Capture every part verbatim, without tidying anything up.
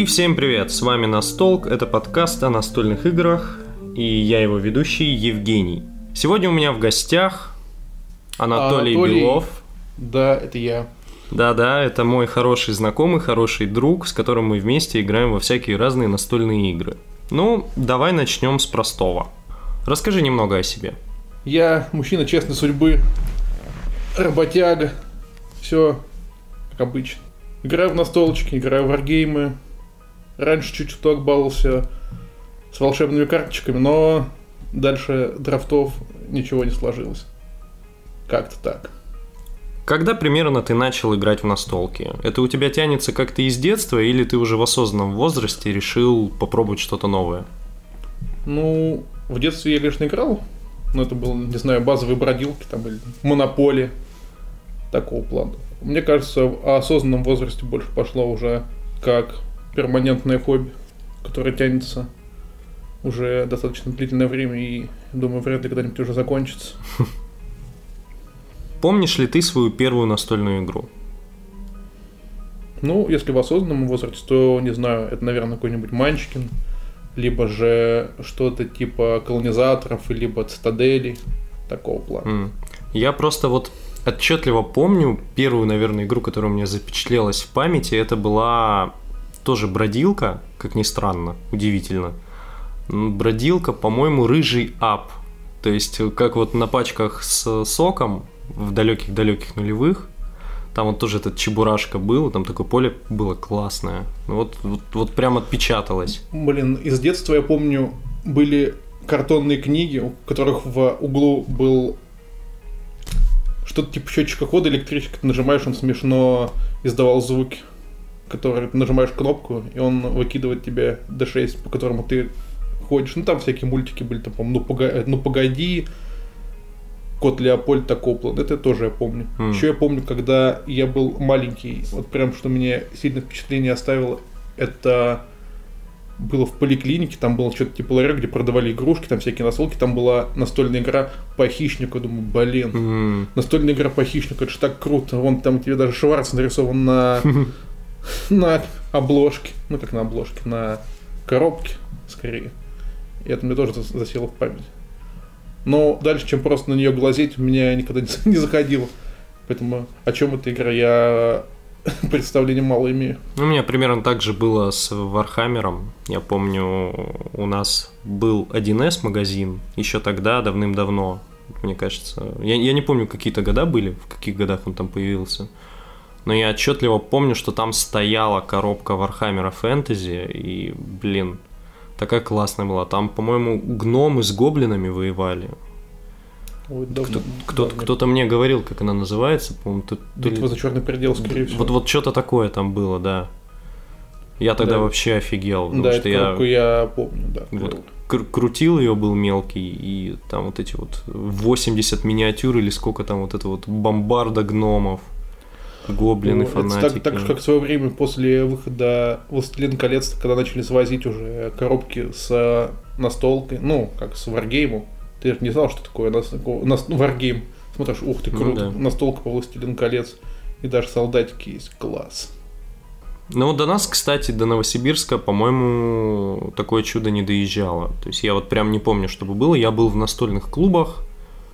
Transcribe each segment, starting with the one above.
И всем привет, с вами Настолк, это подкаст о настольных играх, и я его ведущий Евгений. Сегодня у меня в гостях Анатолий, Анатолий... Белов. Да, это я. Да-да, это мой хороший знакомый, хороший друг, с которым мы вместе играем во всякие разные настольные игры. Ну, давай начнем с простого. Расскажи немного о себе. Я мужчина честной судьбы, работяга, все как обычно. Играю в настолочки, играю в варгеймы. Раньше чуть-чуть баловался с волшебными карточками, но дальше драфтов ничего не сложилось. Как-то так. Когда примерно ты начал играть в настолки? Это у тебя тянется как-то из детства, или ты уже в осознанном возрасте решил попробовать что-то новое? Ну, в детстве я лишь играл, но это было, не знаю, базовые бродилки там, или монополии, такого плана. Мне кажется, о осознанном возрасте больше пошло уже как перманентное хобби, которое тянется уже достаточно длительное время и, думаю, вряд ли когда-нибудь уже закончится. Помнишь ли ты свою первую настольную игру? Ну, если в осознанном возрасте, то, не знаю, это, наверное, какой-нибудь Манчкин, либо же что-то типа Колонизаторов, либо Цитаделей, такого плана. Mm. Я просто вот отчетливо помню первую, наверное, игру, которая у меня запечатлелась в памяти, это была тоже бродилка, как ни странно, удивительно. Бродилка, по-моему, рыжий ап. То есть, как вот на пачках с соком, в далеких-далеких нулевых. Там вот тоже этот чебурашка был, там такое поле было классное. Вот, вот, вот прям отпечаталось. Блин, из детства я помню, были картонные книги, у которых в углу был что-то типа счетчика хода, электричка, ты нажимаешь, он смешно издавал звуки, которые ты нажимаешь кнопку, и он выкидывает тебе дэ шесть, по которому ты ходишь. Ну там всякие мультики были, там, по-моему, ну, пога... ну погоди. Кот Леопольд, такого плана. Это тоже я помню. Mm. Еще я помню, когда я был маленький, вот прям, что меня сильное впечатление оставило, это было в поликлинике, там было что-то типа ларек, где продавали игрушки, там всякие настолки, там была настольная игра по хищнику. Я думаю, блин, mm. настольная игра по хищнику, это же так круто. Вон там тебе даже Шварц нарисован на на обложке, ну как на обложке, на коробке скорее. И это мне тоже засело в память. Но дальше, чем просто на нее глазеть, у меня никогда не заходило. Поэтому о чем эта игра, я представления мало имею. У меня примерно так же было с Warhammer. Я помню, у нас был один эс магазин еще тогда, давным-давно, мне кажется. Я, я не помню, какие-то года были, в каких годах он там появился. Но я отчетливо помню, что там стояла коробка Warhammer Fantasy, и, блин, такая классная была. Там, по-моему, гномы с гоблинами воевали. Ой, кто-то, кто-то, кто-то мне говорил, как она называется. По-моему, ты, Битва ты... за черный предел, скорее всего. Вот, вот что-то такое там было, да. Я тогда да. вообще офигел. Потому да, что эту я... я помню, да. Вот кр- крутил ее, был мелкий, и там вот эти вот восемьдесят миниатюр или сколько там вот это вот бомбарда гномов. Гоблины, ну, фанатики. Так, так же, как в свое время после выхода «Властелин колец», когда начали свозить уже коробки с настолкой, ну, как с варгеймом. Ты же не знал, что такое нас, нас, ну, варгейм. Смотришь, ух ты, круто, ну, да. Настолка по «Властелин колец». И даже солдатики есть, класс. Ну, вот до нас, кстати, до Новосибирска, по-моему, такое чудо не доезжало. То есть я вот прям не помню, чтобы было. Я был в настольных клубах,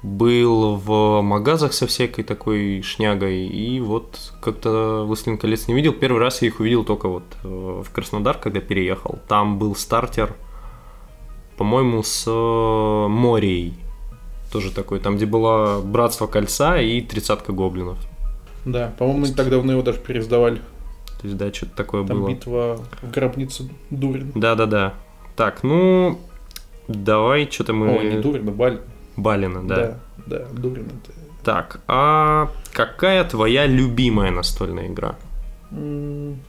был в магазах со всякой такой шнягой, и вот как-то «Властелин колец» не видел. Первый раз я их увидел только вот в Краснодар, когда переехал. Там был стартер, по-моему, с Морией. Тоже такой, там, где было «Братство Кольца» и «Тридцатка гоблинов». Да, по-моему, не так давно его даже переиздавали. То есть, да, что-то такое там было. Там «Битва в гробнице Дурина». Да-да-да. Так, ну, давай, что-то мы... Ой, не Дурина, Баль. Балина, да. Да, да, Дурина. Так, а какая твоя любимая настольная игра?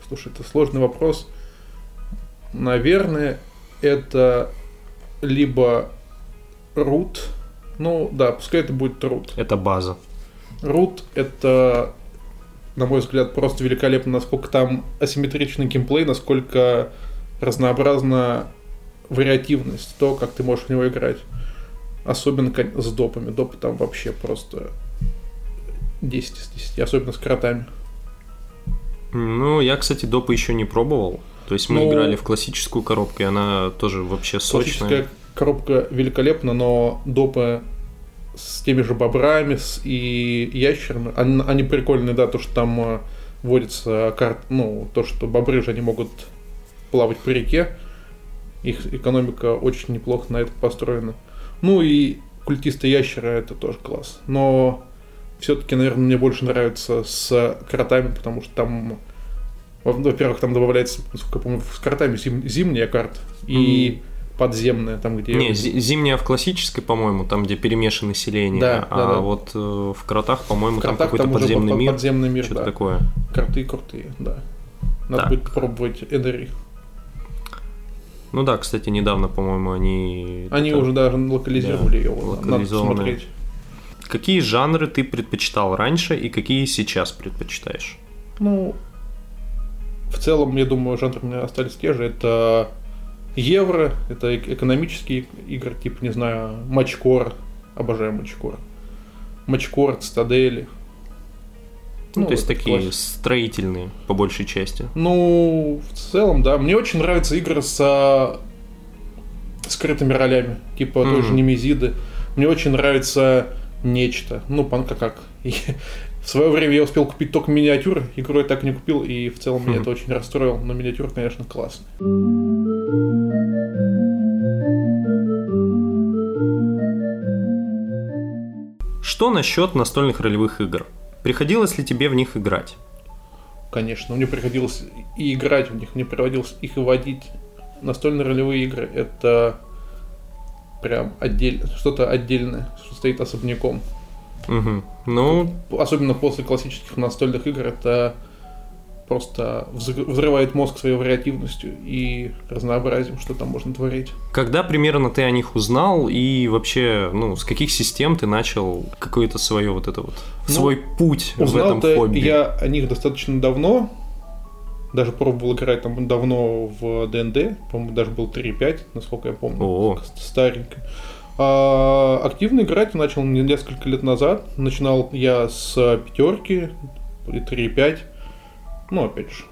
Слушай, это сложный вопрос. Наверное, это либо Root. Ну, да, пускай это будет Root. Это база. Root — это, на мой взгляд, просто великолепно, насколько там асимметричный геймплей, насколько разнообразна вариативность, то, как ты можешь в него играть. Особенно с допами. Допы там вообще просто десять из десяти, особенно с кротами. Ну, я, кстати, допы еще не пробовал. То есть мы но... играли в классическую коробку, и она тоже вообще сочная. Классическая коробка великолепна, но допы с теми же бобрами с и ящерами, они, они прикольные, да, то, что там вводится карт, ну, то, что бобры же, они могут плавать по реке. Их экономика очень неплохо на это построена. Ну и культисты ящера, это тоже класс. Но все-таки, наверное, мне больше нравится с кротами, потому что там, во-первых, там добавляется, сколько я помню, с кротами зим, зимняя карта и mm. подземная, там где... Не, зимняя в классической, по-моему, там, где перемешаны селения, да, а да, да. вот э, в кротах, по-моему, в там какой-то там подземный, мир, подземный мир, что-то да. такое. Кроты крутые, да. Надо так. будет пробовать Эдери. Ну да, кстати, недавно, по-моему, они... Они это... уже даже локализировали да, ее, локализованные. Надо посмотреть. Какие жанры ты предпочитал раньше и какие сейчас предпочитаешь? Ну, в целом, я думаю, жанры у меня остались те же. Это евро, это экономические игры, типа, не знаю, Манчкор, обожаю Манчкор. Манчкор, Цитадели. Ну, ну, то есть такие классика. Строительные, по большей части. Ну, в целом, да. Мне очень нравятся игры со скрытыми ролями, типа mm-hmm. той же Немезиды. Мне очень нравится нечто. Ну, панка как. И в свое время я успел купить только миниатюры, игру я так и не купил, и в целом mm-hmm. меня это очень расстроило. Но миниатюра, конечно, классная. Что насчет настольных ролевых игр? Приходилось ли тебе в них играть? Конечно, мне приходилось и играть в них, мне приходилось их и водить. Настольные ролевые игры — это прям отдель... что-то отдельное, что стоит особняком. Угу. Ну... Особенно после классических настольных игр это просто взрывает мозг своей вариативностью и разнообразием, что там можно творить. Когда примерно ты о них узнал и вообще, ну, с каких систем ты начал какое-то свое вот это вот, ну, свой путь в этом хобби? Я о них достаточно давно, даже пробовал играть там давно в Д энд Д, по-моему, даже был три пять, насколько я помню, О-о. старенько. А активно играть я начал несколько лет назад, начинал я с пятерки, три пять. Ну, опять же,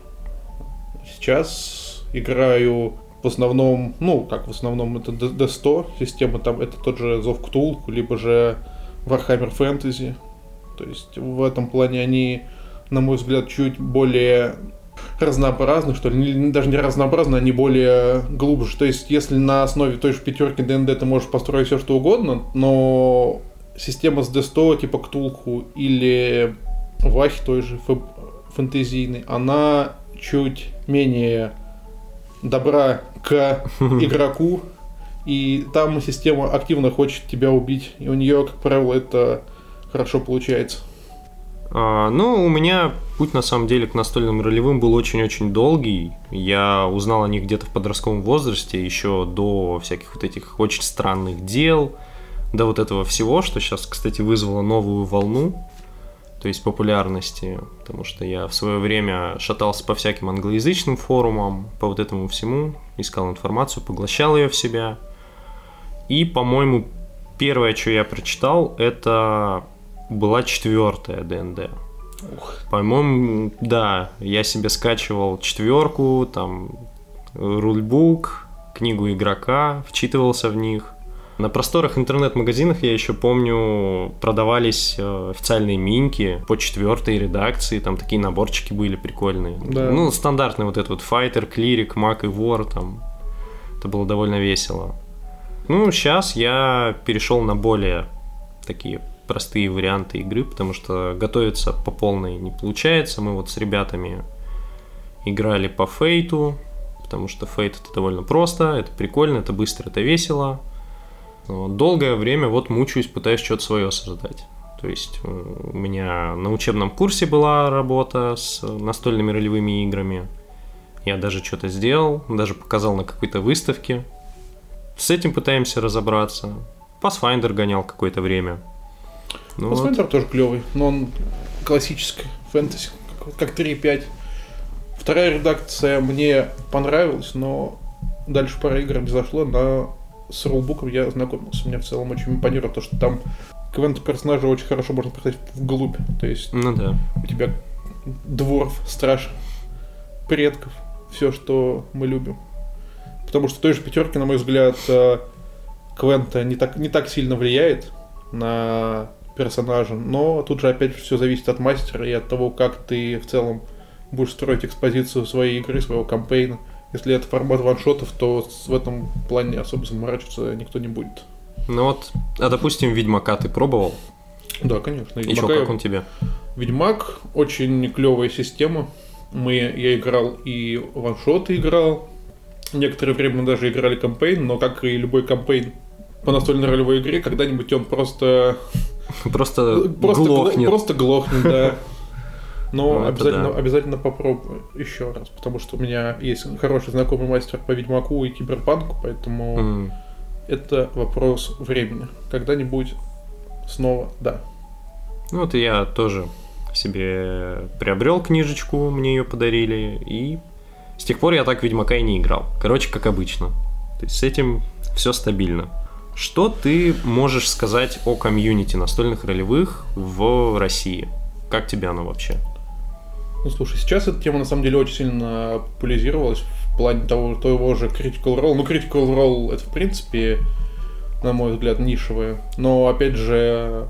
сейчас играю в основном, ну, как в основном, это Д сто, система там, это тот же Зов Ктулху, либо же Warhammer Fantasy. То есть в этом плане они, на мой взгляд, чуть более разнообразны, что ли, даже не разнообразны, они более глубже. То есть если на основе той же пятерки Д энд Д ты можешь построить все что угодно, но система с Д сто, типа Ктулху или Вахи той же, фэнтезийной, она чуть менее добра к игроку, и там система активно хочет тебя убить, и у нее, как правило, это хорошо получается. А, ну, у меня путь, на самом деле, к настольным ролевым был очень-очень долгий. Я узнал о них где-то в подростковом возрасте, еще до всяких вот этих очень странных дел, до вот этого всего, что сейчас, кстати, вызвало новую волну. То есть популярности, потому что я в свое время шатался по всяким англоязычным форумам, по вот этому всему, искал информацию, поглощал ее в себя. И, по-моему, первое, что я прочитал, это была четвертая Д энд Д. По-моему, да, я себе скачивал четверку, там, рульбук, книгу игрока, вчитывался в них. На просторах интернет-магазинах, я еще помню, продавались официальные миньки по четвертой редакции, там такие наборчики были прикольные. Да. Ну, стандартный вот этот вот Fighter, Cleric, Mag и War, там, это было довольно весело. Ну, сейчас я перешел на более такие простые варианты игры, потому что готовиться по полной не получается. Мы вот с ребятами играли по Фейту, потому что Фейт это довольно просто, это прикольно, это быстро, это весело. Долгое время вот мучаюсь, пытаюсь что-то свое создать. То есть у меня на учебном курсе была работа с настольными ролевыми играми. Я даже что-то сделал, даже показал на какой-то выставке. С этим пытаемся разобраться. Pathfinder гонял какое-то время. Ну Pathfinder вот. Тоже клевый, но он классический, фэнтези, как три пять. Вторая редакция мне понравилась, но дальше пара игр не зашло, но... С роллбуком я ознакомился. Мне в целом очень импонирует то, что там квент персонажа очень хорошо можно представить вглубь. То есть ну, да. у тебя дворф, страж предков, все, что мы любим. Потому что той же пятерки, на мой взгляд, Квента не так, не так сильно влияет на персонажа, но тут же опять же все зависит от мастера и от того, как ты в целом будешь строить экспозицию своей игры, своего кампейна. Если это формат ваншотов, то в этом плане особо заморачиваться никто не будет. Ну вот, а допустим, Ведьмака ты пробовал? Да, конечно. Ведьмака... И что, как он тебе? Ведьмак – очень клевая система. Мы, я играл и ваншоты играл. Некоторое время мы даже играли кампейн, но как и любой кампейн по настольной ролевой игре, когда-нибудь он просто... Просто глохнет. Просто глохнет, да. Но обязательно попробую еще раз, потому что у меня есть хороший знакомый мастер по Ведьмаку и Киберпанку, поэтому это вопрос времени. Когда-нибудь снова, да. Ну вот и я тоже себе приобрел книжечку, мне ее подарили, и с тех пор я так Ведьмака и не играл. Короче, как обычно. То есть с этим все стабильно. Что ты можешь сказать о комьюнити настольных ролевых в России? Как тебе оно вообще? Ну слушай, сейчас эта тема на самом деле очень сильно популяризировалась в плане того, того же Critical Role. Ну Critical Role это в принципе, на мой взгляд, нишевая. Но опять же,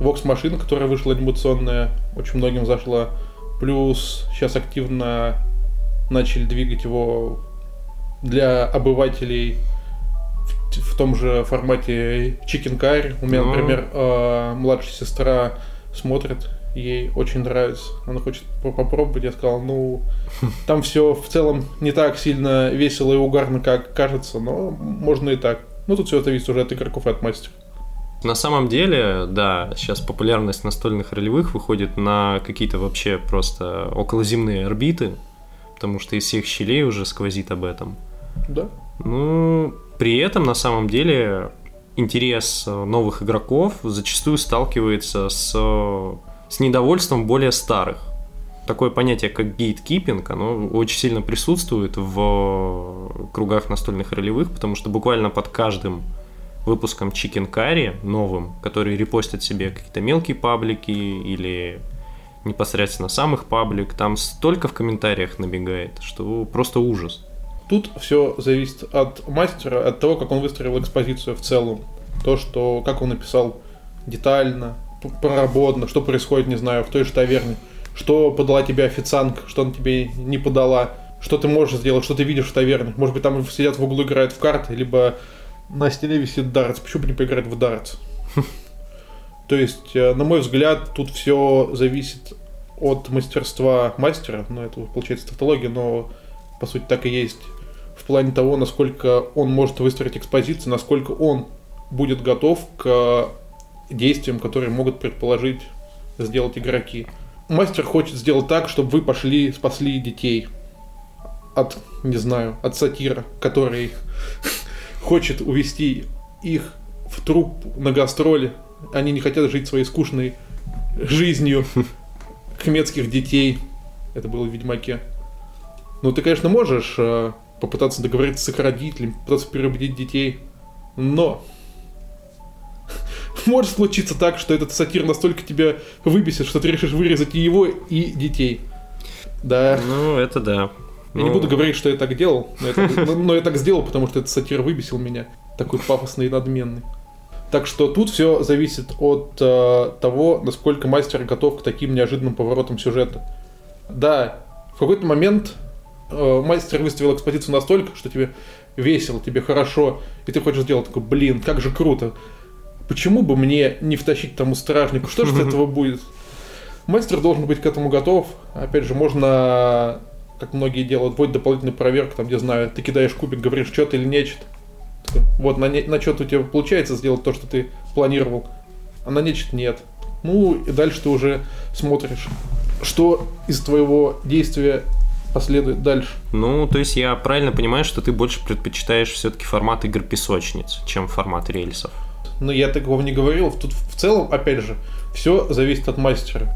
Vox Machina, которая вышла анимационная, очень многим зашла. Плюс сейчас активно начали двигать его для обывателей в, в том же формате Chicken Car. У меня, Но... например, э, младшая сестра смотрит, ей очень нравится, она хочет попробовать. Я сказал, ну, там все в целом не так сильно весело и угарно, как кажется, но можно и так. Ну, тут все зависит уже от игроков и от мастера. На самом деле, да, сейчас популярность настольных ролевых выходит на какие-то вообще просто околоземные орбиты, потому что из всех щелей уже сквозит об этом. Да. Ну, при этом, на самом деле, интерес новых игроков зачастую сталкивается с, с недовольством более старых. Такое понятие, как гейткипинг, оно очень сильно присутствует в кругах настольных ролевых, потому что буквально под каждым выпуском Chicken Curry новым, который репостят себе какие-то мелкие паблики или непосредственно сам их паблик, там столько в комментариях набегает, что просто ужас. Тут все зависит от мастера, от того, как он выстроил экспозицию в целом. То, что, как он написал детально, проработано, что происходит, не знаю, в той же таверне, что подала тебе официантка, что она тебе не подала, что ты можешь сделать, что ты видишь в таверне. Может быть, там сидят в углу, играют в карты, либо на стене висит дартс. Почему бы не поиграть в дартс? То есть, на мой взгляд, тут все зависит от мастерства мастера. Ну, это получается тавтология, но по сути так и есть. В плане того, насколько он может выстроить экспозицию, насколько он будет готов к действиям, которые могут предположить сделать игроки. Мастер хочет сделать так, чтобы вы пошли, спасли детей от, не знаю, от сатира, который хочет увести их в труп на гастроли. Они не хотят жить своей скучной жизнью кметских детей. Это было в Ведьмаке. Ну, ты, конечно, можешь э, попытаться договориться с их родителями, попытаться переубедить детей, но может случиться так, что этот сатир настолько тебя выбесит, что ты решишь вырезать и его, и детей. Да. Ну, это да. Я ну... не буду говорить, что я так делал, но я так, но я так сделал, потому что этот сатир выбесил меня. Такой пафосный и надменный. Так что тут все зависит от э, того, насколько мастер готов к таким неожиданным поворотам сюжета. Да, в какой-то момент э, мастер выставил экспозицию настолько, что тебе весело, тебе хорошо, и ты хочешь сделать такой, блин, как же круто. Почему бы мне не втащить тому стражнику? Что же с этого будет? Мастер должен быть к этому готов. Опять же, можно, как многие делают, вводить дополнительную проверку, там, где, знаю, ты кидаешь кубик, говоришь, что-то или нечто. Вот, на, не, на чёт у тебя получается сделать то, что ты планировал, а на нечет нет. Ну, и дальше ты уже смотришь, что из твоего действия последует дальше. Ну, то есть я правильно понимаю, что ты больше предпочитаешь все-таки формат игр-песочниц, чем формат рельсов? Ну, я так вам не говорил. Тут в целом, опять же, все зависит от мастера.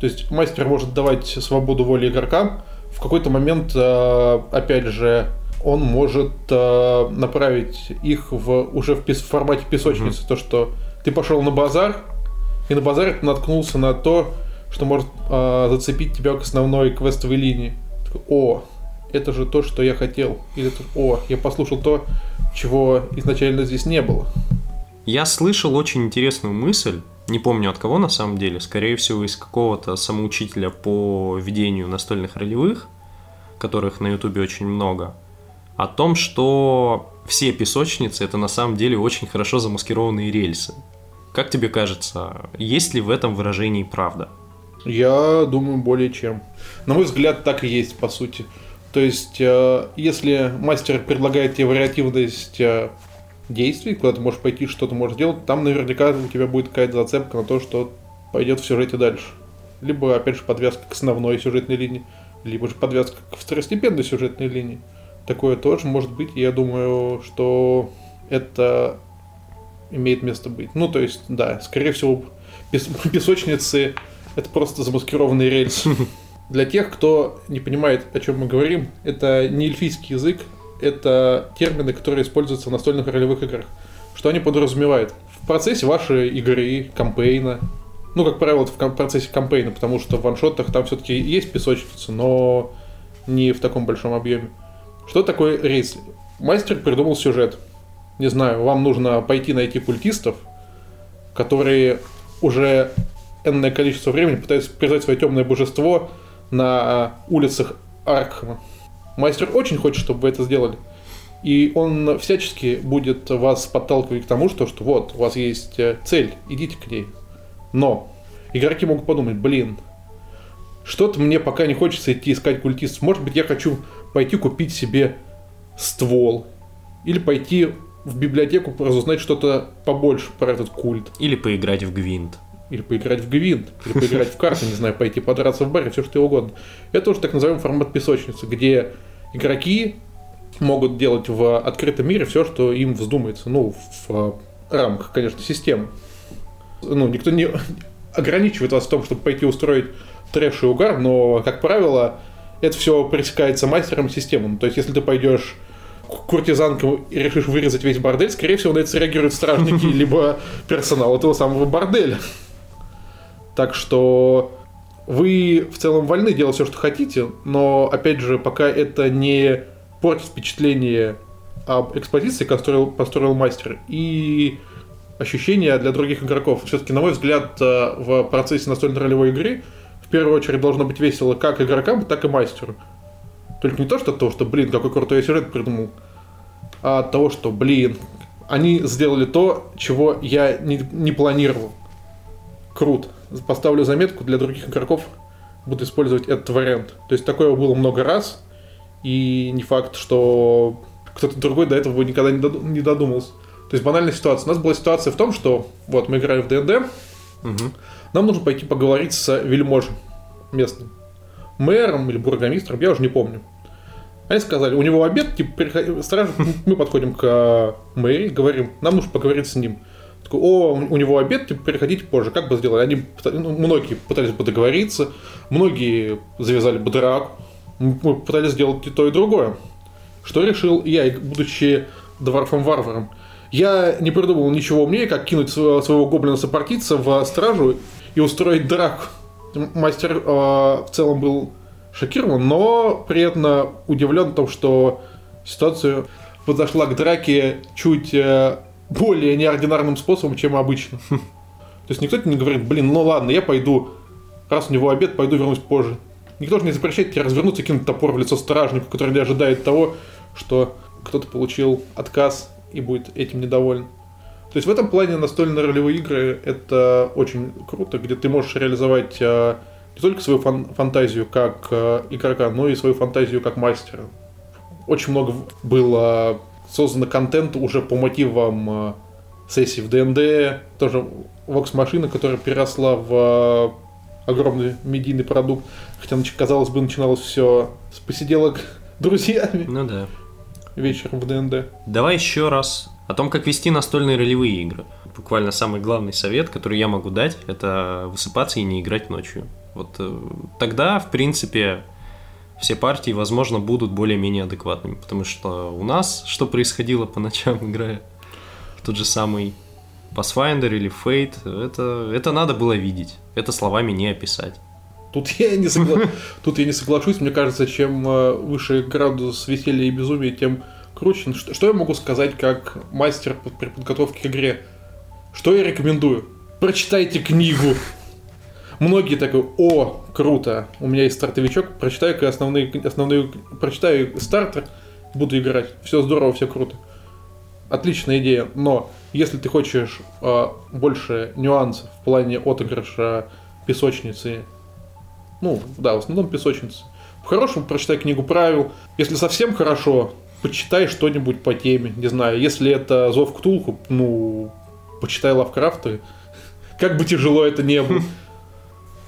То есть мастер может давать свободу воли игрокам. В какой-то момент, опять же, он может э, направить их в, уже в, пис, в формате песочницы. Mm-hmm. То, что ты пошел на базар, и на базаре ты наткнулся на то, что может э, зацепить тебя к основной квестовой линии. О, это же то, что я хотел. Или это... О, я послушал то, чего изначально здесь не было. Я слышал очень интересную мысль, не помню от кого на самом деле, скорее всего из какого-то самоучителя по ведению настольных ролевых, которых на ютубе очень много, о том, что все песочницы — это на самом деле очень хорошо замаскированные рельсы. Как тебе кажется, есть ли в этом выражении правда? Я думаю, более чем. На мой взгляд, так и есть, по сути. То есть, если мастер предлагает тебе вариативность действий, куда ты можешь пойти, что ты можешь сделать, там наверняка у тебя будет какая-то зацепка на то, что пойдет в сюжете дальше. Либо, опять же, подвязка к основной сюжетной линии, либо же подвязка к второстепенной сюжетной линии. Такое тоже может быть, и я думаю, что это имеет место быть. Ну, то есть, да, скорее всего, пес- песочницы — это просто замаскированные рельсы. Для тех, кто не понимает, о чем мы говорим, это не эльфийский язык, это термины, которые используются в настольных ролевых играх. Что они подразумевают? В процессе вашей игры, кампейна, ну, как правило, это в процессе кампейна, потому что в ваншотах там все-таки есть песочница, но не в таком большом объеме. Что такое рейс? Мастер придумал сюжет. Не знаю, вам нужно пойти найти культистов, которые уже энное количество времени пытаются призвать свое темное божество на улицах Аркхема. Мастер очень хочет, чтобы вы это сделали. И он всячески будет вас подталкивать к тому, что, что вот, у вас есть цель, идите к ней. Но игроки могут подумать: блин, что-то мне пока не хочется идти искать культистов. Может быть, я хочу пойти купить себе ствол. Или пойти в библиотеку разузнать что-то побольше про этот культ. Или поиграть в гвинт. Или поиграть в гвинт, или поиграть в карты, не знаю, пойти подраться в баре, все что угодно. Это уже так называемый формат песочницы, где игроки могут делать в открытом мире все, что им вздумается. Ну, в рамках, конечно, системы. Ну, никто не ограничивает вас в том, чтобы пойти устроить трэш и угар, но, как правило, это все пресекается мастером системы. То есть, если ты пойдешь к куртизанкам и решишь вырезать весь бордель, скорее всего, на это среагируют стражники, либо персонал этого самого борделя. Так что вы в целом вольны делать все, что хотите, но, опять же, пока это не портит впечатление об экспозиции, которую построил мастер, и ощущения для других игроков. Все-таки, на мой взгляд, в процессе настольно-ролевой игры в первую очередь должно быть весело как игрокам, так и мастеру. Только не то, что от того, что, блин, какой крутой сюжет придумал, а от того, что, блин, они сделали то, чего я не, не планировал. Круто. Поставлю заметку, для других игроков буду использовать этот вариант. То есть такое было много раз, и не факт, что кто-то другой до этого бы никогда не додумался. То есть банальная ситуация. У нас была ситуация в том, что вот мы играли в ди энд ди, угу. Нам нужно пойти поговорить с вельможем местным, мэром или бургомистром, я уже не помню. Они сказали, у него обед, типа, переход... Страж... мы подходим к мэрии, говорим, нам нужно поговорить с ним. Такой, о, у него обед, типа, переходите позже, как бы сделали. Они, ну, многие пытались бы договориться, многие завязали бы драку, мы пытались сделать и то, и другое. Что решил я, будучи дворфом-варваром? Я не придумал ничего умнее, как кинуть своего гоблина-сопартийца в стражу и устроить драку. Мастер э, в целом был шокирован, но приятно удивлен тем, что ситуация подошла к драке чуть э, более неординарным способом, чем обычно. То есть никто тебе не говорит, блин, ну ладно, я пойду, раз у него обед, пойду вернусь позже. Никто же не запрещает тебе развернуться и кинуть топор в лицо стражнику, который не ожидает того, что кто-то получил отказ и будет этим недоволен. То есть в этом плане настольные ролевые игры — это очень круто, где ты можешь реализовать э, не только свою фан- фантазию как э, игрока, но и свою фантазию как мастера. Очень много было создано контента уже по мотивам э, сессий в ди энд ди, тоже Vox Machina, которая переросла в э, огромный медийный продукт, хотя, казалось бы, начиналось все с посиделок с друзьями. Ну да. Вечером в ди энд ди. Давай еще раз о том, как вести настольные ролевые игры. Буквально самый главный совет, который я могу дать, это высыпаться и не играть ночью. Вот тогда, в принципе, все партии, возможно, будут более-менее адекватными, потому что у нас что происходило по ночам, играя в тот же самый Pathfinder или Fate, это, это надо было видеть, это словами не описать. Тут я не согла... Тут я не соглашусь. Мне кажется, чем выше градус веселья и безумия, тем круче. Что я могу сказать как мастер при подготовке к игре? Что я рекомендую? Прочитайте книгу. Многие такие: о, круто, у меня есть стартовичок, прочитаю-ка основные, основные, прочитаю стартер, буду играть, все здорово, все круто. Отличная идея, но если ты хочешь э, больше нюансов в плане отыгрыша песочницы, ну да, в основном песочницы, по-хорошему прочитай книгу правил. Если совсем хорошо, почитай что-нибудь по теме, не знаю, если это Зов Ктулху, ну, почитай Лавкрафта, как бы тяжело это ни было.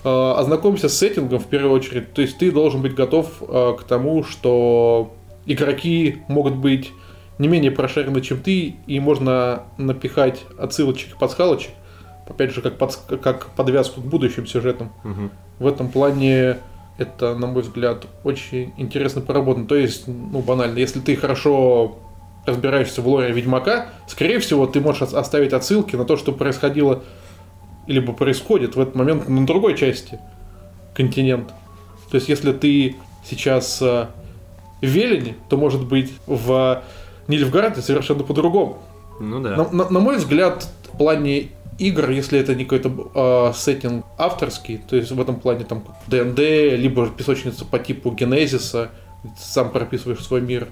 Ознакомься с сеттингом в первую очередь, то есть ты должен быть готов э, к тому, что игроки могут быть не менее прошарены, чем ты, и можно напихать отсылочек и подсказочек, опять же, как, под, как подвязку к будущим сюжетам. Угу. В этом плане это, на мой взгляд, очень интересно поработано. То есть, ну, банально, если ты хорошо разбираешься в лоре Ведьмака, скорее всего, ты можешь оставить отсылки на то, что происходило либо происходит в этот момент на другой части континента. То есть, если ты сейчас э, в Велине, то, может быть, в Нильфгарде совершенно по-другому. Ну да. На, на, на мой взгляд, в плане игр, если это не какой-то э, сеттинг авторский, то есть в этом плане там ди энд ди, либо песочница по типу Генезиса, сам прописываешь свой мир,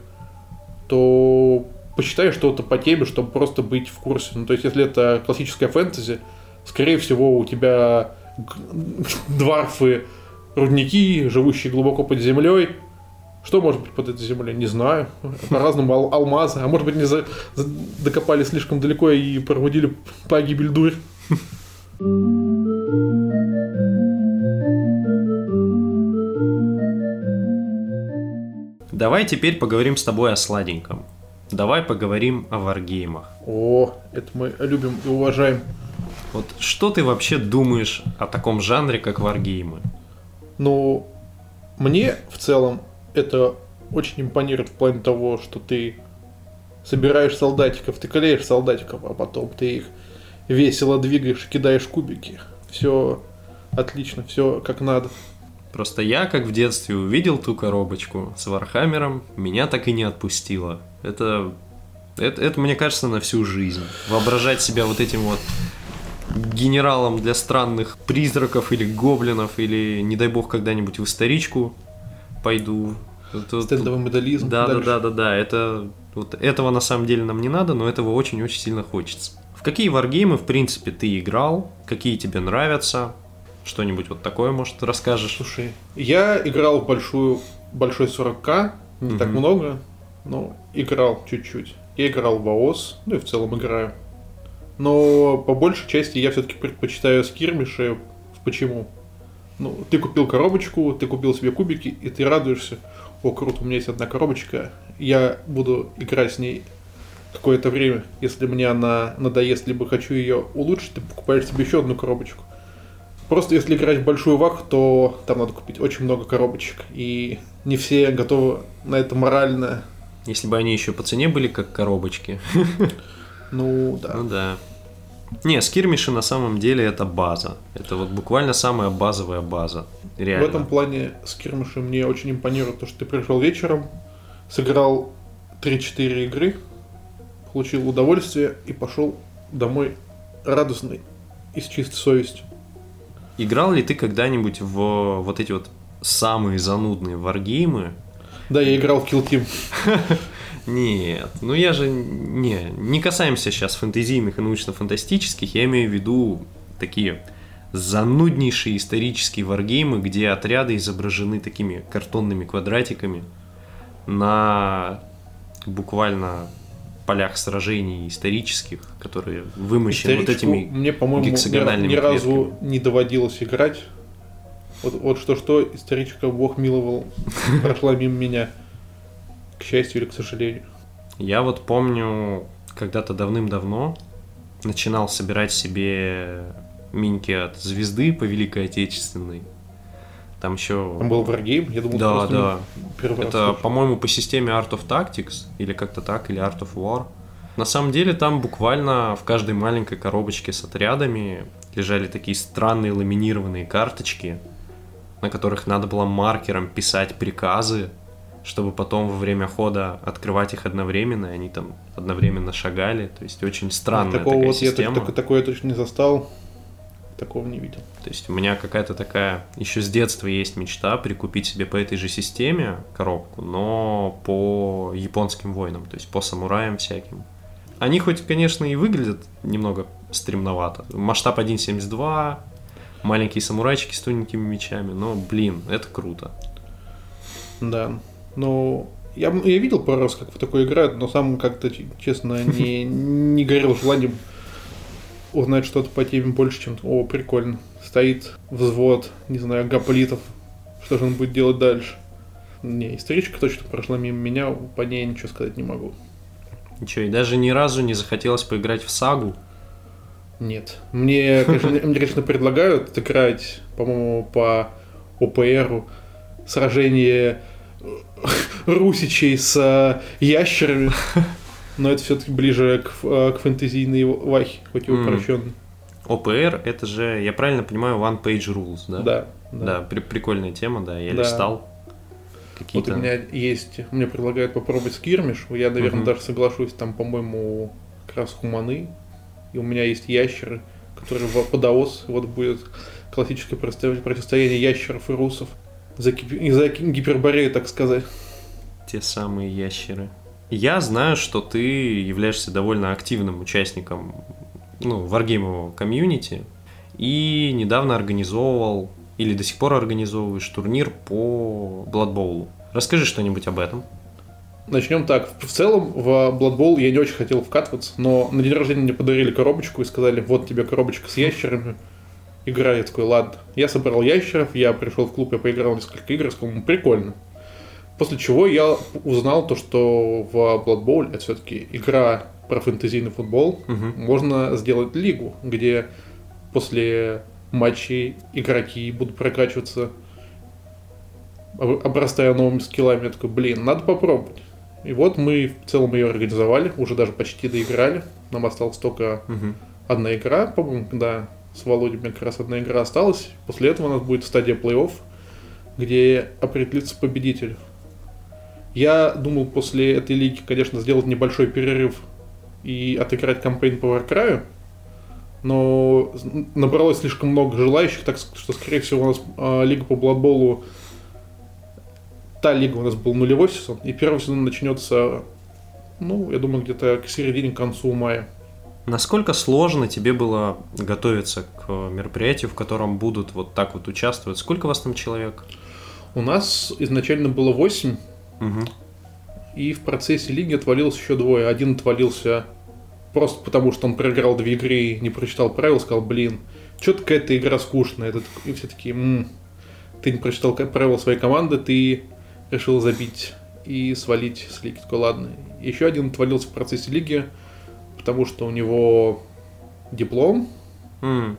то почитай что-то по теме, чтобы просто быть в курсе. Ну, то есть, если это классическая фэнтези, скорее всего, у тебя дварфы, рудники, живущие глубоко под землей. Что может быть под этой землей? Не знаю. По-разному ал- алмазы. А может быть, не за- за- докопали слишком далеко и проводили погибель дурь. Давай теперь поговорим с тобой о сладеньком. Давай поговорим о варгеймах. О, это мы любим и уважаем. Вот что ты вообще думаешь о таком жанре, как варгеймы? Ну, мне в целом это очень импонирует в плане того, что ты собираешь солдатиков, ты колеешь солдатиков, а потом ты их весело двигаешь, кидаешь кубики. Все отлично, все как надо. Просто я, как в детстве, увидел ту коробочку с Вархаммером, меня так и не отпустило. Это, это, это мне кажется, на всю жизнь. Воображать себя вот этим вот генералом для странных призраков или гоблинов, или, не дай бог, когда-нибудь в историчку пойду. Стендовый медализм. Да, да, да, да, да. Это, вот, этого на самом деле нам не надо, но этого очень-очень сильно хочется. В какие варгеймы, в принципе, ты играл? Какие тебе нравятся? Что-нибудь вот такое, может, расскажешь? Слушай, я играл в большую, большой сорок ка, не угу. так много, но играл чуть-чуть. Я играл в АОС, ну и в целом играю. Но по большей части я все-таки предпочитаю скирмиши. Почему? Ну, ты купил коробочку, ты купил себе кубики, и ты радуешься. О, круто, у меня есть одна коробочка. Я буду играть с ней какое-то время. Если мне она надоест, либо хочу ее улучшить, ты покупаешь себе еще одну коробочку. Просто если играть в большую ваху, то там надо купить очень много коробочек. И не все готовы на это морально. Если бы они еще по цене были, как коробочки. Ну да. Ну да. Не, скирмиши на самом деле это база. Это вот буквально самая базовая база. Реально. В этом плане скирмиши мне очень импонируют. То, что ты пришел вечером, сыграл три-четыре игры, получил удовольствие и пошел домой радостный и с чистой совестью. Играл ли ты когда-нибудь в вот эти вот самые занудные варгеймы? Да, я играл в Kill Team. Нет, ну я же... Не, не касаемся сейчас фэнтезийных и научно-фантастических, я имею в виду такие зануднейшие исторические варгеймы, где отряды изображены такими картонными квадратиками на буквально полях сражений исторических, которые вымощены вот этими гексагональными мне, по-моему, ни, ни разу не доводилось играть. Вот, вот что-что, историчка, бог миловал, прошла мимо меня. К счастью или к сожалению. Я вот помню, когда-то давным-давно начинал собирать себе миньки от Звезды по Великой Отечественной. Там еще... Там был варгейм? Я думал, да, да. Это, по-моему, по системе Art of Tactics, или как-то так, или Art of War. На самом деле там буквально в каждой маленькой коробочке с отрядами лежали такие странные ламинированные карточки, на которых надо было маркером писать приказы, чтобы потом во время хода открывать их одновременно, и они там одновременно шагали. То есть очень странная такого такая вот система. Я, так, такое я точно не застал, такого не видел. То есть у меня какая-то такая... Еще с детства есть мечта прикупить себе по этой же системе коробку, но по японским воинам, то есть по самураям всяким. Они хоть, конечно, и выглядят немного стремновато. Масштаб один семьдесят два, маленькие самурайчики с тоненькими мечами, но, блин, это круто. Да. Ну, я, я видел пару раз, как в такое играют, но сам как-то, честно, не, не горел желанием узнать что-то по теме больше, чем «О, прикольно, стоит взвод, не знаю, гоплитов, что же он будет делать дальше?» Не, историчка точно прошла мимо меня, по ней ничего сказать не могу. Ничего, и даже ни разу не захотелось поиграть в сагу? Нет. Мне, конечно, мне, конечно предлагают играть, по-моему, по о пэ эру сражение... русичей с а, ящерами, но это все-таки ближе к, к фэнтезийной вахе, хоть и упрощенной. о пэ эр, это же, я правильно понимаю, One Page Rules, да? Да. Да, да при, прикольная тема, да, я да. листал. Какие-то... Вот у меня есть, мне предлагают попробовать скирмиш, я, наверное, uh-huh. даже соглашусь, там, по-моему, как раз хуманы, и у меня есть ящеры, которые в Подоос, вот будет классическое противостояние ящеров и русов. За, гип... за гиперборею, так сказать. Те самые ящеры. Я знаю, что ты являешься довольно активным участником, ну, варгеймового комьюнити, и недавно организовывал, или до сих пор организовываешь, турнир по Blood Bowl. Расскажи что-нибудь об этом. Начнем так. В целом, в Blood Bowl я не очень хотел вкатываться, но на день рождения мне подарили коробочку и сказали, вот тебе коробочка с ящерами. Игра, я такой, ладно. Я собрал ящеров, я пришел в клуб, я поиграл несколько игр, сказал, прикольно. После чего я узнал то, что в Blood Bowl, это все-таки игра про фэнтезийный футбол, угу. можно сделать лигу, где после матчей игроки будут прокачиваться, обрастая новыми скиллами. Я такой, блин, надо попробовать. И вот мы в целом ее организовали, уже даже почти доиграли. Нам осталась только угу. одна игра, по-моему, да. С Володей у меня как раз одна игра осталась. После этого у нас будет стадия плей-офф, где определится победитель. Я думал после этой лиги, конечно, сделать небольшой перерыв и отыграть кампейн по War Cry, но набралось слишком много желающих, так что, скорее всего, у нас э, лига по Blood Bowl'у... Та лига у нас был нулевой сезон, и первый сезон начнется, ну, я думаю, где-то к середине, к концу мая. Насколько сложно тебе было готовиться к мероприятию, в котором будут вот так вот участвовать? Сколько у вас там человек? У нас изначально было восемь, угу. и в процессе лиги отвалилось еще двое. Один отвалился просто потому, что он проиграл две игры, не прочитал правила, сказал, блин, что-то какая-то игра скучная. И все такие, м-м, ты не прочитал правила своей команды, ты решил забить и свалить с лиги. Такой, ладно. Еще один отвалился в процессе лиги, потому что у него диплом. Mm,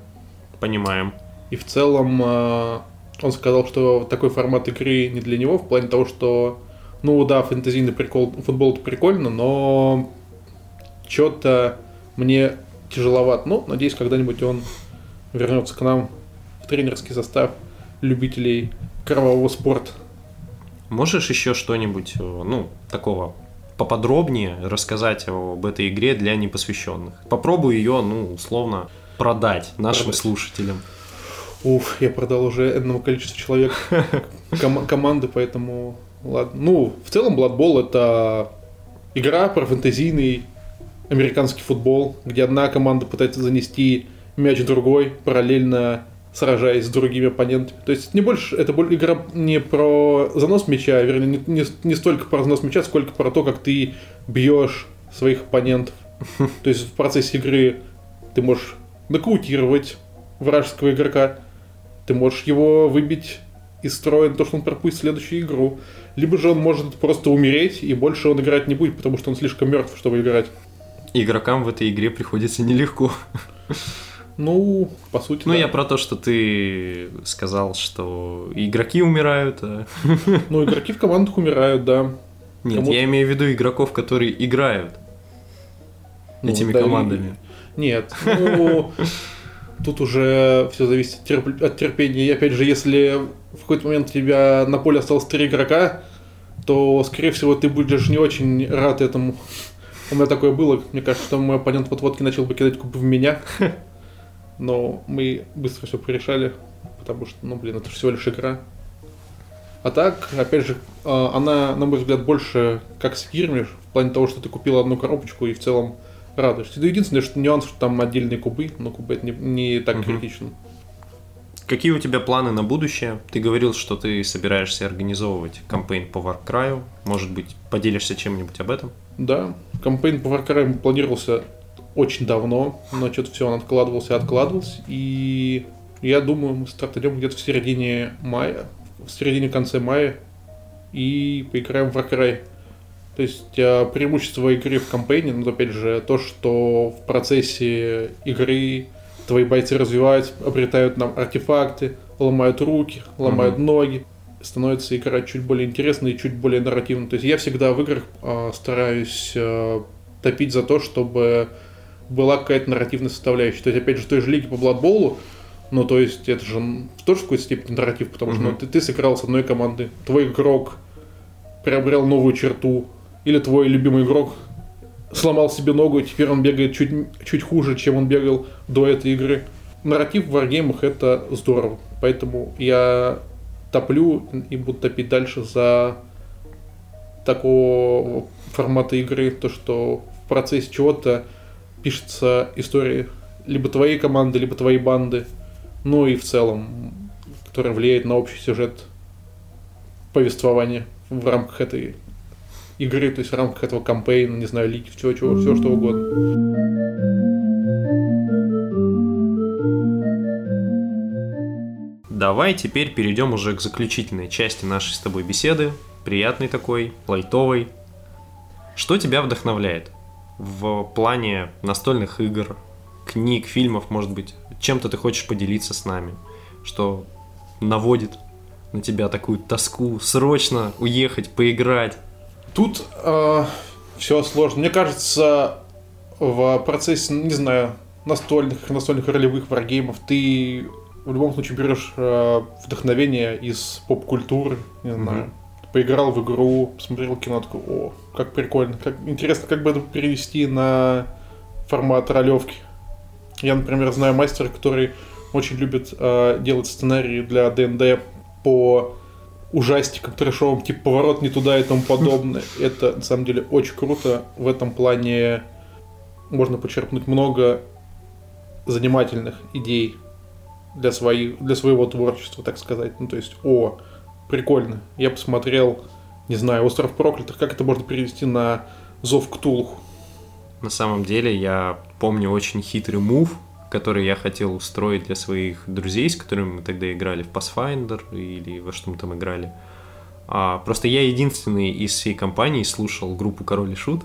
понимаем. И в целом э, он сказал, что такой формат игры не для него, в плане того, что, ну да, фэнтезийный прикол, футбол-то прикольно, но что-то мне тяжеловато. Ну, надеюсь, когда-нибудь он вернется к нам в тренерский состав любителей кровавого спорта. Можешь еще что-нибудь, ну, такого... поподробнее рассказать об этой игре для непосвященных. Попробую ее, ну, условно, продать нашим продать. слушателям. Уф, я продал уже энного количества человек ком- команды, поэтому ладно. Ну, в целом, Blood Bowl — это игра про фэнтезийный американский футбол, где одна команда пытается занести мяч другой, параллельно сражаясь с другими оппонентами. То есть не больше, это игра не про занос мяча, вернее, не, не, не столько про занос мяча, сколько про то, как ты бьешь своих оппонентов. То есть в процессе игры ты можешь нокаутировать вражеского игрока, ты можешь его выбить из строя, то, что он пропустит следующую игру, либо же он может просто умереть, и больше он играть не будет, потому что он слишком мертв, чтобы играть. Игрокам в этой игре приходится нелегко. Ну, по сути, Ну, да. я про то, что ты сказал, что игроки умирают. А... Ну, игроки в командах умирают, да. Нет, Кому-то... я имею в виду игроков, которые играют ну, этими да командами. И... Нет, ну, Тут уже все зависит от терпения. И опять же, если в какой-то момент у тебя на поле осталось три игрока, то, скорее всего, ты будешь не очень рад этому. У меня такое было. Мне кажется, что мой оппонент вот-вот начал бы кидать кубы в меня. Но мы быстро все порешали, потому что, ну, блин, это всего лишь игра. А так, опять же, она, на мой взгляд, больше как скирмиш, в плане того, что ты купил одну коробочку и в целом радуешься. Это единственное, что нюанс, что там отдельные кубы, но кубы это не, не так угу. критично. Какие у тебя планы на будущее? Ты говорил, что ты собираешься организовывать кампейн по War Cry. Может быть, поделишься чем-нибудь об этом? Да, кампейн по War Cry планировался очень давно, но что-то все он откладывался и откладывался. И я думаю, мы стартанем где-то в середине мая, в середине-конце мая, и поиграем в War Cry. То есть преимущество игры в кампейне, ну, опять же, то, что в процессе игры твои бойцы развиваются, обретают нам артефакты, ломают руки, ломают mm-hmm. ноги, становится игра чуть более интересной и чуть более нарративной. То есть я всегда в играх э, стараюсь э, топить за то, чтобы была какая-то нарративная составляющая. То есть, опять же, в той же лиге по Blood Bowl, ну, то есть, это же тоже в какой-то степени нарратив, потому mm-hmm. что ну, ты, ты сыграл с одной команды, твой игрок приобрел новую черту, или твой любимый игрок сломал себе ногу, и теперь он бегает чуть, чуть хуже, чем он бегал до этой игры. Нарратив в варгеймах — это здорово, поэтому я топлю и буду топить дальше за такого формата игры, то, что в процессе чего-то пишется история либо твоей команды, либо твоей банды, ну и в целом, которая влияет на общий сюжет повествования в рамках этой игры, то есть в рамках этого кампейна, не знаю, лиги, все, чего, все что угодно. Давай теперь перейдем уже к заключительной части нашей с тобой беседы, приятной такой, лайтовой. Что тебя вдохновляет в плане настольных игр, книг, фильмов, может быть, чем-то ты хочешь поделиться с нами, что наводит на тебя такую тоску, срочно уехать, поиграть? Тут э, все сложно. Мне кажется, в процессе, не знаю, настольных, настольных ролевых варгеймов ты в любом случае берешь э, вдохновение из поп-культуры, не знаю. Mm-hmm. Поиграл в игру, посмотрел кино, такой, о, как прикольно, как интересно, как бы это перевести на формат ролевки. Я, например, знаю мастера, который очень любит э, делать сценарии для Д энд Д по ужастикам трэшовым, типа «Поворот не туда» и тому подобное. Это, на самом деле, очень круто. В этом плане можно почерпнуть много занимательных идей для, свои, для своего творчества, так сказать. Ну, то есть, о... прикольно. Я посмотрел, не знаю, «Остров проклятых», как это можно перевести на «Зов Ктулху». На самом деле, я помню очень хитрый мув, который я хотел устроить для своих друзей, с которыми мы тогда играли в Pathfinder или во что мы там играли. А, просто я единственный из всей компании слушал группу «Король и Шут».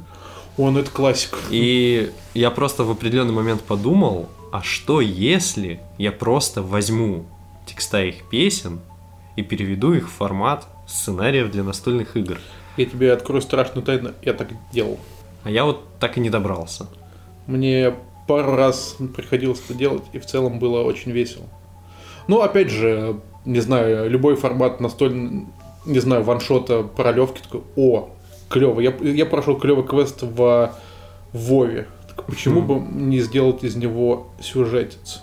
О, ну это классик. И я просто в определенный момент подумал, а что если я просто возьму текста их песен и переведу их в формат сценариев для настольных игр. Я тебе открою страшную тайну, я так делал. А я вот так и не добрался. Мне пару раз приходилось это делать, и в целом было очень весело. Ну, опять же, не знаю, любой формат настольный, не знаю, ваншота, паралевки, такой, о, клево. Я, я прошел клевый квест в Вове. Так почему бы не сделать из него сюжетец?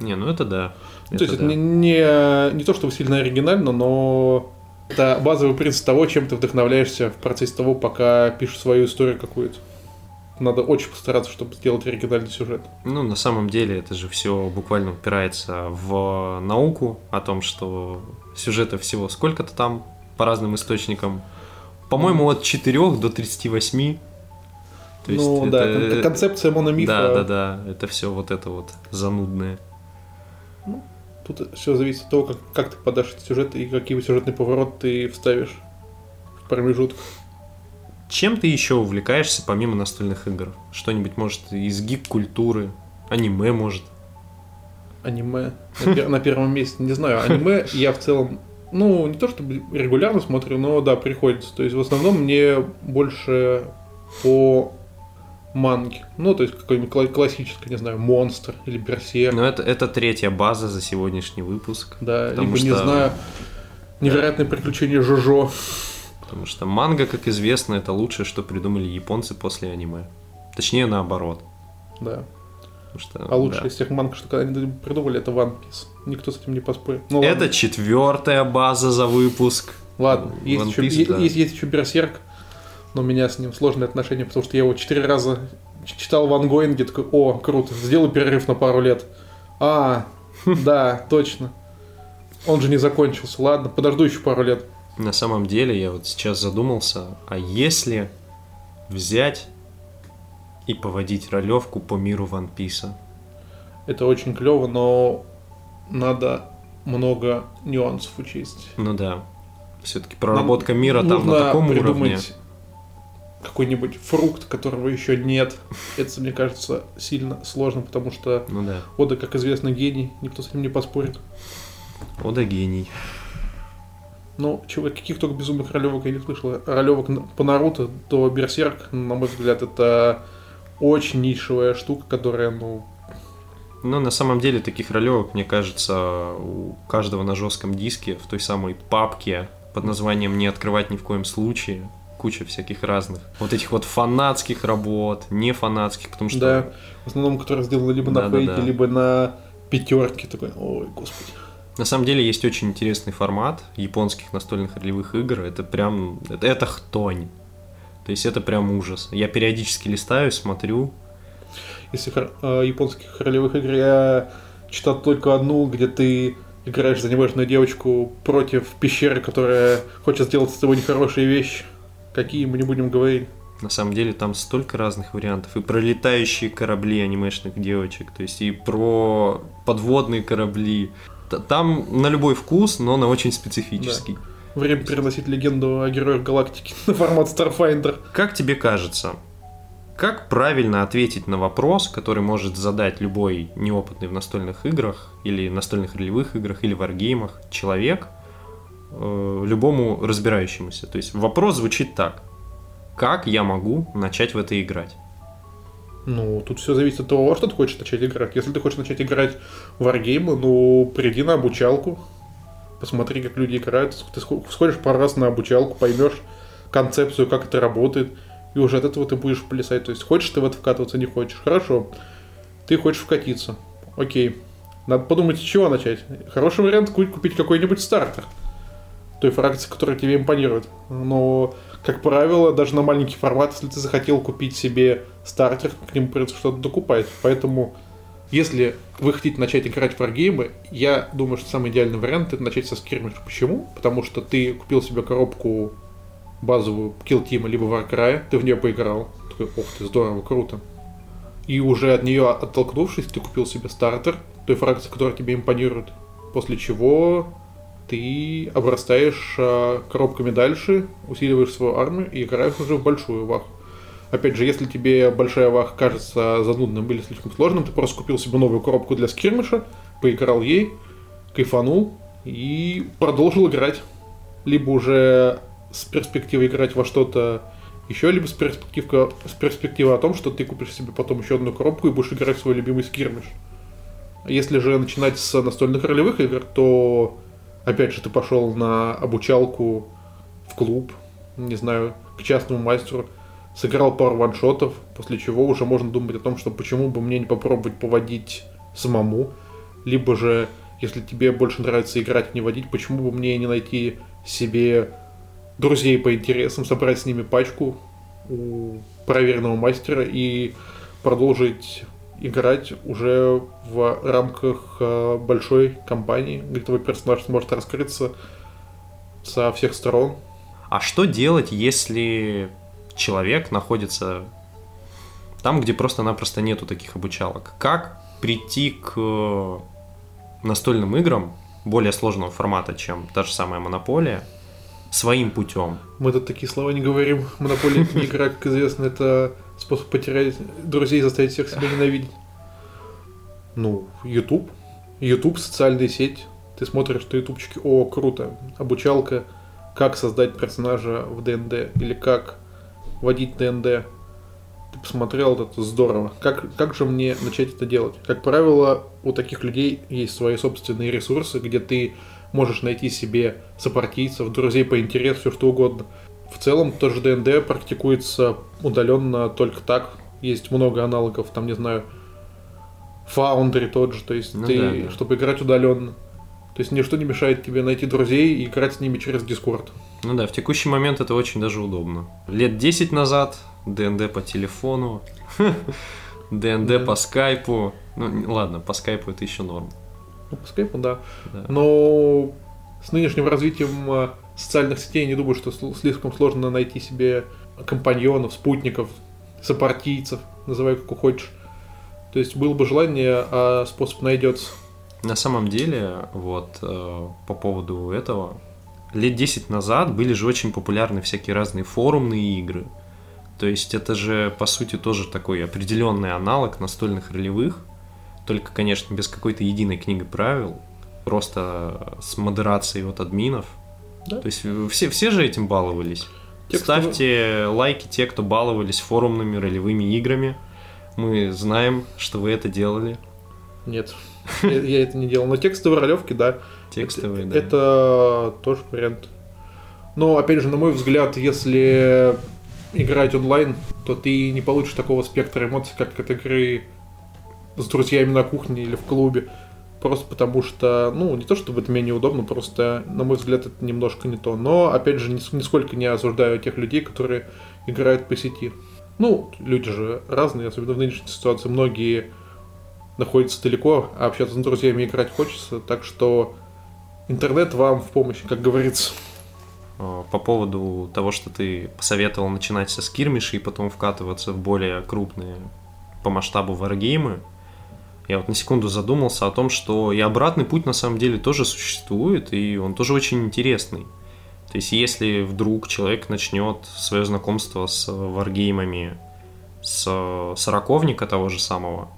Не, ну это да. Это то есть да. это не, не, не то, чтобы сильно оригинально, но это базовый принцип того, чем ты вдохновляешься в процессе того, пока пишешь свою историю какую-то. Надо очень постараться, чтобы сделать оригинальный сюжет. Ну, на самом деле, это же все буквально упирается в науку о том, что сюжета всего сколько-то там по разным источникам. По-моему, от четырёх до тридцати восьми. То есть ну это... да, это концепция мономифа. Да-да-да, это все вот это вот занудное. Ну, тут все зависит от того, как, как ты подашь этот сюжет и какие сюжетные повороты ты вставишь в промежуток. Чем ты еще увлекаешься помимо настольных игр? Что-нибудь, может, из гик-культуры? Аниме, может? Аниме? На первом месте, не знаю. Аниме я в целом, ну, не то чтобы регулярно смотрю, но да, приходится. То есть в основном мне больше по манги. Ну, то есть какой-нибудь классический, не знаю, монстр или берсерк. Но это, это третья база за сегодняшний выпуск. Да, либо, что... не знаю, невероятные да. приключения Джоджо. Потому что манга, как известно, это лучшее, что придумали японцы после аниме. Точнее, наоборот. Да. Что, а лучшее да. из тех манг, что когда-нибудь придумали, это Ван Пис. Никто с этим не поспорит. Ну, это четвертая база за выпуск. Ладно, есть еще, Piece, да. есть, есть еще Берсерк, но у меня с ним сложные отношения, потому что я его четыре раза читал в ангоинге, такой, о, круто, сделаю перерыв на пару лет. А, да, точно. Он же не закончился. Ладно, подожду еще пару лет. На самом деле, я вот сейчас задумался, а если взять и поводить ролевку по миру Ван Писа? Это очень клево, но надо много нюансов учесть. Ну да. Все-таки проработка Нам мира там на таком уровне. Нужно придумать какой-нибудь фрукт, которого еще нет. Это, мне кажется, сильно сложно, потому что ну да. Ода, как известно, гений. Никто с ним не поспорит. Ода гений. Ну, каких только безумных ролевок я не слышал. Ролевок по Наруто до Берсерк, на мой взгляд, это очень нишевая штука, которая, ну... Ну, на самом деле, таких ролевок, мне кажется, у каждого на жестком диске, в той самой папке под названием «Не открывать ни в коем случае», куча всяких разных. Вот этих вот фанатских работ, не фанатских, потому что... Да, в основном, которые сделаны либо на да, Фейте, да, да. либо на Пятерке. Такой, ой, господи. На самом деле, есть очень интересный формат японских настольных ролевых игр. Это прям... Это, это хтонь. То есть, это прям ужас. Я периодически листаю, смотрю. Из э, японских ролевых игр я читал только одну, где ты играешь за неважную девочку против пещеры, которая хочет сделать с тобой нехорошие вещи. Какие, мы не будем говорить. На самом деле, там столько разных вариантов. И про летающие корабли анимешных девочек, то есть и про подводные корабли. Там на любой вкус, но на очень специфический. Да. Время переносить легенду о героях галактики на формат Starfinder. Как тебе кажется, как правильно ответить на вопрос, который может задать любой неопытный в настольных играх, или настольных ролевых играх, или варгеймах человек, э, любому разбирающемуся? То есть вопрос звучит так. Как я могу начать в это играть? Ну, тут все зависит от того, что ты хочешь начать играть. Если ты хочешь начать играть в варгеймы, ну, приди на обучалку, посмотри, как люди играют. Ты сходишь пару раз на обучалку, поймешь концепцию, как это работает, и уже от этого ты будешь плясать. То есть, хочешь ты в это вкатываться, не хочешь. Хорошо. Ты хочешь вкатиться. Окей. Надо подумать, с чего начать. Хороший вариант купить какой-нибудь стартер той фракции, которая тебе импонирует. Но, как правило, даже на маленький формат, если ты захотел купить себе стартер, к нему придется что-то докупать. Поэтому, если вы хотите начать играть в варгеймы, я думаю, что самый идеальный вариант — это начать со скирмиша. Почему? Потому что ты купил себе коробку базовую Kill Team либо War Cry, ты в нее поиграл, такой, ох ты, здорово, круто. И уже от нее оттолкнувшись, ты купил себе стартер той фракции, которая тебе импонирует, после чего ты обрастаешь э, коробками дальше, усиливаешь свою армию и играешь уже в большую ваху. Опять же, если тебе большая ваха кажется занудным или слишком сложным, ты просто купил себе новую коробку для скирмиша, поиграл ей, кайфанул и продолжил играть. Либо уже с перспективой играть во что-то еще, либо с перспективы, с перспективы о том, что ты купишь себе потом еще одну коробку и будешь играть в свой любимый скирмиш. Если же начинать с настольных ролевых игр, то опять же ты пошел на обучалку в клуб, не знаю, к частному мастеру, сыграл пару ваншотов, после чего уже можно думать о том, что почему бы мне не попробовать поводить самому, либо же, если тебе больше нравится играть, а не водить, почему бы мне не найти себе друзей по интересам, собрать с ними пачку у проверенного мастера и продолжить играть уже в рамках большой кампании, где твой персонаж сможет раскрыться со всех сторон. А что делать, если человек находится там, где просто-напросто нету таких обучалок? Как прийти к настольным играм более сложного формата, чем та же самая «Монополия», своим путем? Мы тут такие слова не говорим. Монополия — игра, как известно, это способ потерять друзей и заставить всех себя ненавидеть. Ну, YouTube. YouTube, социальная сеть. Ты смотришь на ютубчики. О, круто. Обучалка, как создать персонажа в ди энд ди или как водить ди энд ди. ты посмотрел, это здорово. Как, как же мне начать это делать? Как правило, у таких людей есть свои собственные ресурсы, где ты можешь найти себе сопартийцев, друзей по интересу, все что угодно. В целом, тоже ДНД практикуется удаленно только так. Есть много аналогов, там, не знаю, Foundry тот же, то есть ну, ты, да, да. чтобы играть удаленно. То есть ничто не мешает тебе найти друзей и играть с ними через Discord. Ну да, в текущий момент это очень даже удобно. Лет десять назад ДНД по телефону, ДНД по скайпу. Ну ладно, по скайпу это еще норм. Ну, по скайпу, да. Но с нынешним развитием социальных сетей я не думаю, что слишком сложно найти себе компаньонов, спутников, сопартийцев, называй как хочешь. То есть было бы желание, а способ найдется. На самом деле, вот, э, по поводу этого, лет десять назад были же очень популярны всякие разные форумные игры. То есть это же, по сути, тоже такой определенный аналог настольных ролевых, только, конечно, без какой-то единой книги правил, просто с модерацией от админов. Да. То есть все, все же этим баловались. Текстовые. Ставьте лайки те, кто баловались форумными ролевыми играми. Мы знаем, что вы это делали. Нет, я это не делал. Но текстовые ролевки, да. Текстовые, да. Это тоже вариант. Но, опять же, на мой взгляд, если играть онлайн, то ты не получишь такого спектра эмоций, как от игры с друзьями на кухне или в клубе. Просто потому что, ну, не то чтобы это менее удобно, просто, на мой взгляд, это немножко не то. Но, опять же, нисколько не осуждаю тех людей, которые играют по сети. Ну, люди же разные, особенно в нынешней ситуации. Многие находятся далеко, а общаться с друзьями играть хочется. Так что интернет вам в помощь, как говорится. По поводу того, что ты посоветовал начинать со скирмишей и потом вкатываться в более крупные по масштабу варгеймы, я вот на секунду задумался о том, что и обратный путь на самом деле тоже существует, и он тоже очень интересный. То есть, если вдруг человек начнет свое знакомство с варгеймами с сороковника того же самого,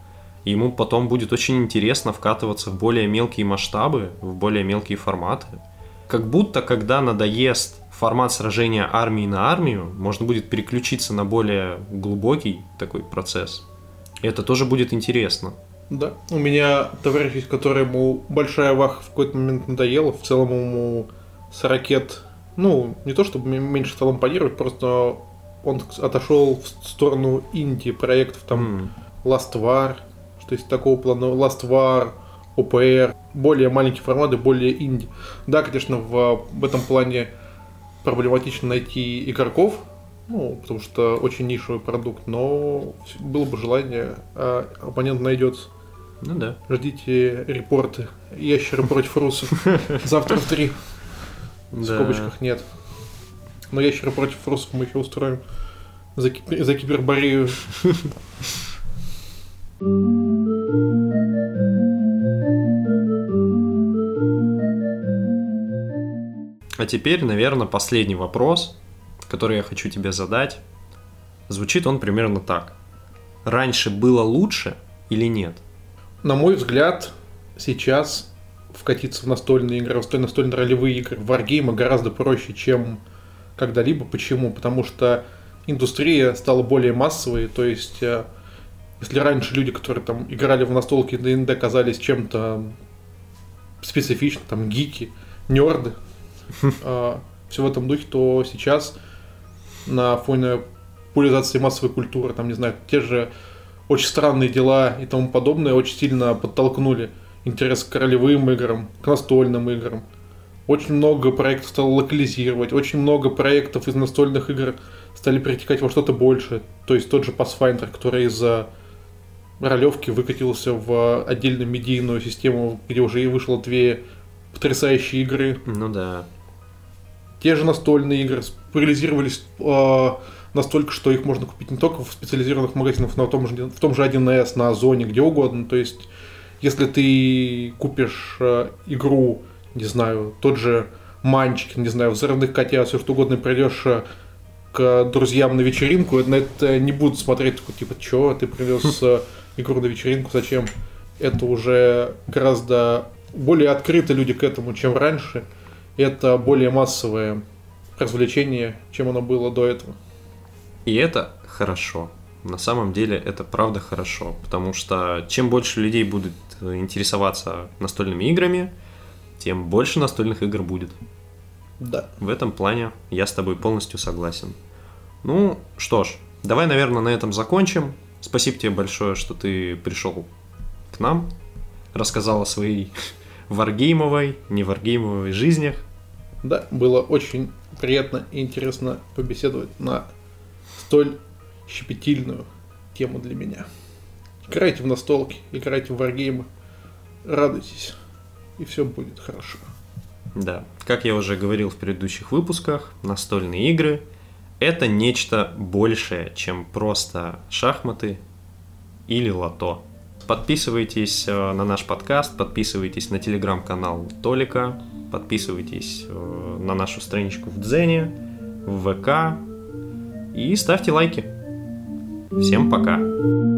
ему потом будет очень интересно вкатываться в более мелкие масштабы, в более мелкие форматы. Как будто, когда надоест формат сражения армии на армию, можно будет переключиться на более глубокий такой процесс. И это тоже будет интересно. Да, у меня товарищ есть, которому большая ваха в какой-то момент надоела, в целом ему с ракет... Ну, не то чтобы меньше стал импонировать, просто он отошел в сторону Индии проектов, там, mm. Last War, что есть такого плана, Last War, о пэ эр, более маленькие форматы, более инди. Да, конечно, в, в этом плане проблематично найти игроков, ну, потому что очень нишевый продукт, но было бы желание, а оппонент найдется. Ну да. Ждите репорты. Ящеры против русов. Завтра в три. В скобочках нет. Но ящеры против русов мы еще устроим за киберборею. А теперь, наверное, последний вопрос, который я хочу тебе задать. Звучит он примерно так. Раньше было лучше или нет? На мой взгляд, сейчас вкатиться в настольные игры, в настольно-ролевые игры, в варгеймы гораздо проще, чем когда-либо. Почему? Потому что индустрия стала более массовой, то есть... Если раньше люди, которые там играли в настолки ДНД, казались чем-то специфичным, там гики, нерды, э, все в этом духе, то сейчас на фоне популяризации массовой культуры, там, не знаю, те же очень странные дела и тому подобное очень сильно подтолкнули интерес к ролевым играм, к настольным играм. Очень много проектов стало локализировать, очень много проектов из настольных игр стали перетекать во что-то большее. То есть тот же Pathfinder, который из-за ролевки выкатился в отдельную медийную систему, где уже и вышло две потрясающие игры. Ну да. Те же настольные игры популяризировались э, настолько, что их можно купить не только в специализированных магазинах, но в том же, в том же один эс, на Озоне, где угодно. То есть если ты купишь э, игру, не знаю, тот же Манчкин, не знаю, взрывных котят, все что угодно, придешь к друзьям на вечеринку, на это не будут смотреть, типа, чё, ты привез игру на вечеринку, зачем? Это уже гораздо более открыты люди к этому, чем раньше. Это более массовое развлечение, чем оно было до этого. И это хорошо. на самом деле это правда хорошо, потому что чем больше людей будут интересоваться настольными играми, тем больше настольных игр будет. Да. В этом плане я с тобой полностью согласен. Ну, что ж, давай, наверное, на этом закончим. Спасибо тебе большое, что ты пришел к нам, рассказал о своей варгеймовой, не варгеймовой жизнях. Да, было очень приятно и интересно побеседовать на столь щепетильную тему для меня. Играйте в настолки, играйте в варгеймы, радуйтесь, и все будет хорошо. Да, как я уже говорил в предыдущих выпусках, настольные игры – это нечто большее, чем просто шахматы или лото. Подписывайтесь на наш подкаст, подписывайтесь на телеграм-канал Толика, подписывайтесь на нашу страничку в Дзене, в ВК и ставьте лайки. Всем пока!